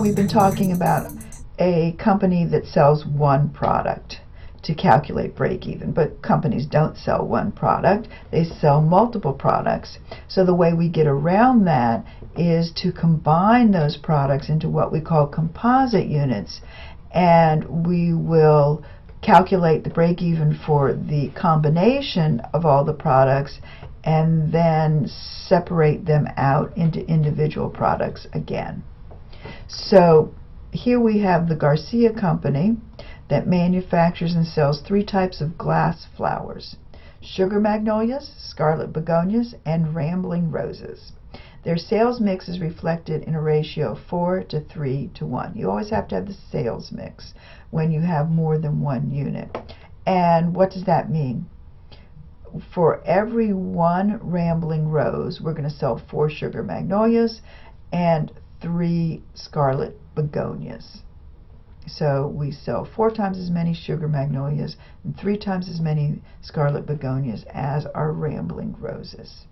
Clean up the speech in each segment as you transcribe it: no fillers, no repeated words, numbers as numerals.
we've been talking about a company that sells one product to calculate break even, but companies don't sell one product, they sell multiple products. So the way we get around that is to combine those products into what we call composite units, and we will calculate the break even for the combination of all the products and then separate them out into individual products again. So here we have the Garcia company that manufactures and sells three types of glass flowers: sugar magnolias, scarlet begonias, and rambling roses. Their sales mix is reflected in a ratio of 4 to 3 to 1. You always have to have the sales mix when you have more than one unit. And what does that mean? For every one rambling rose, we're going to sell 4 sugar magnolias and 3 scarlet begonias. So we sell 4 times as many sugar magnolias and 3 times as many scarlet begonias as our rambling roses.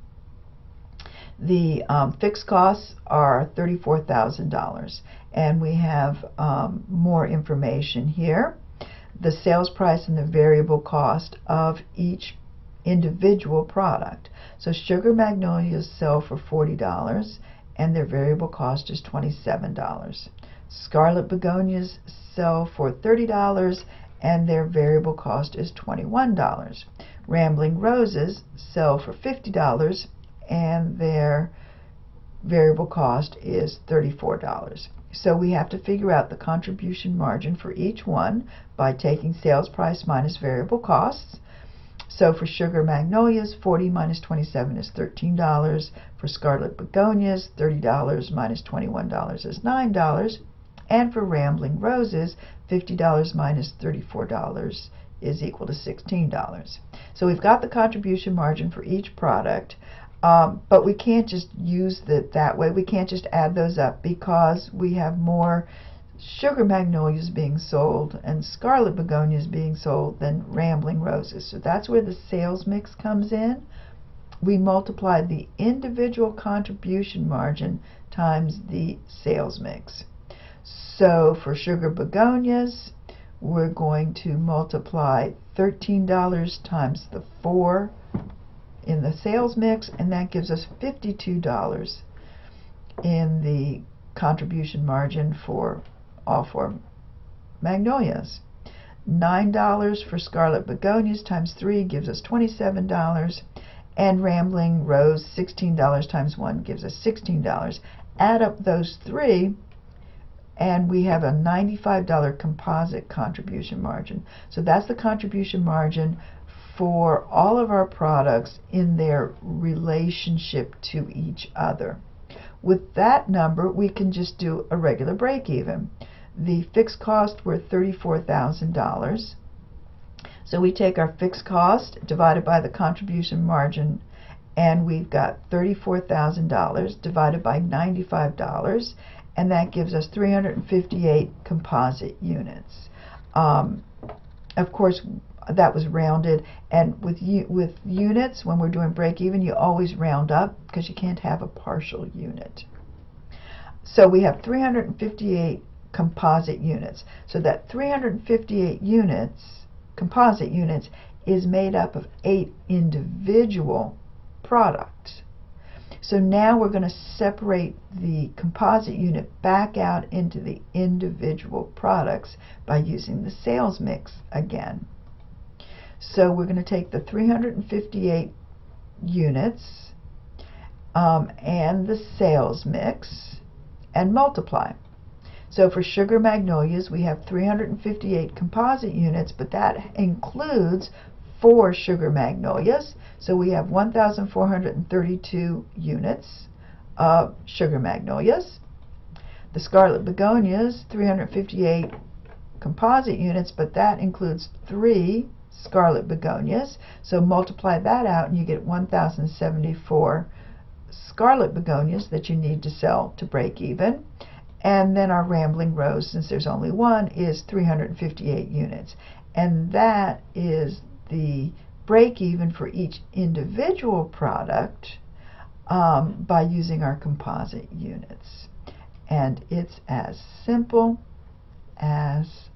The fixed costs are $34,000, and we have more information here. The sales price and the variable cost of each individual product. So sugar magnolias sell for $40 and their variable cost is $27. Scarlet begonias sell for $30 and their variable cost is $21. Rambling roses sell for $50 and their variable cost is $34. So we have to figure out the contribution margin for each one by taking sales price minus variable costs. So for sugar magnolias, 40 minus 27 is $13. For scarlet begonias, $30 minus $21 is $9. And for rambling roses, $50 minus $34 is equal to $16. So we've got the contribution margin for each product, but we can't just use it that way. We can't just add those up because we have more sugar magnolias being sold and scarlet begonias being sold than rambling roses. So that's where the sales mix comes in. We multiply the individual contribution margin times the sales mix. So for sugar begonias, we're going to multiply $13 times the 4 in the sales mix, and that gives us $52 in the contribution margin for all 4 magnolias. $9 for scarlet begonias times 3 gives us $27, and rambling rose $16 times 1 gives us $16. Add up those 3 and we have a $95 composite contribution margin. So that's the contribution margin for all of our products in their relationship to each other. With that number, we can just do a regular break even. The fixed costs were $34,000. So we take our fixed cost divided by the contribution margin, and we've got $34,000 divided by $95, and that gives us 358 composite units. Of course, that was rounded, and with units, when we're doing break even, you always round up because you can't have a partial unit. So we have 358 composite units. So that 358 units, composite units, is made up of 8 individual products. So now we're going to separate the composite unit back out into the individual products by using the sales mix again. So we're going to take the 358 units and the sales mix and multiply. So for sugar magnolias, we have 358 composite units, but that includes 4 sugar magnolias. So we have 1,432 units of sugar magnolias. The scarlet begonias, 358 composite units, but that includes 3 scarlet begonias, so multiply that out and you get 1,074 scarlet begonias that you need to sell to break even. And then our rambling rose, since there's only one, is 358 units, and that is the break even for each individual product by using our composite units. and it's as simple as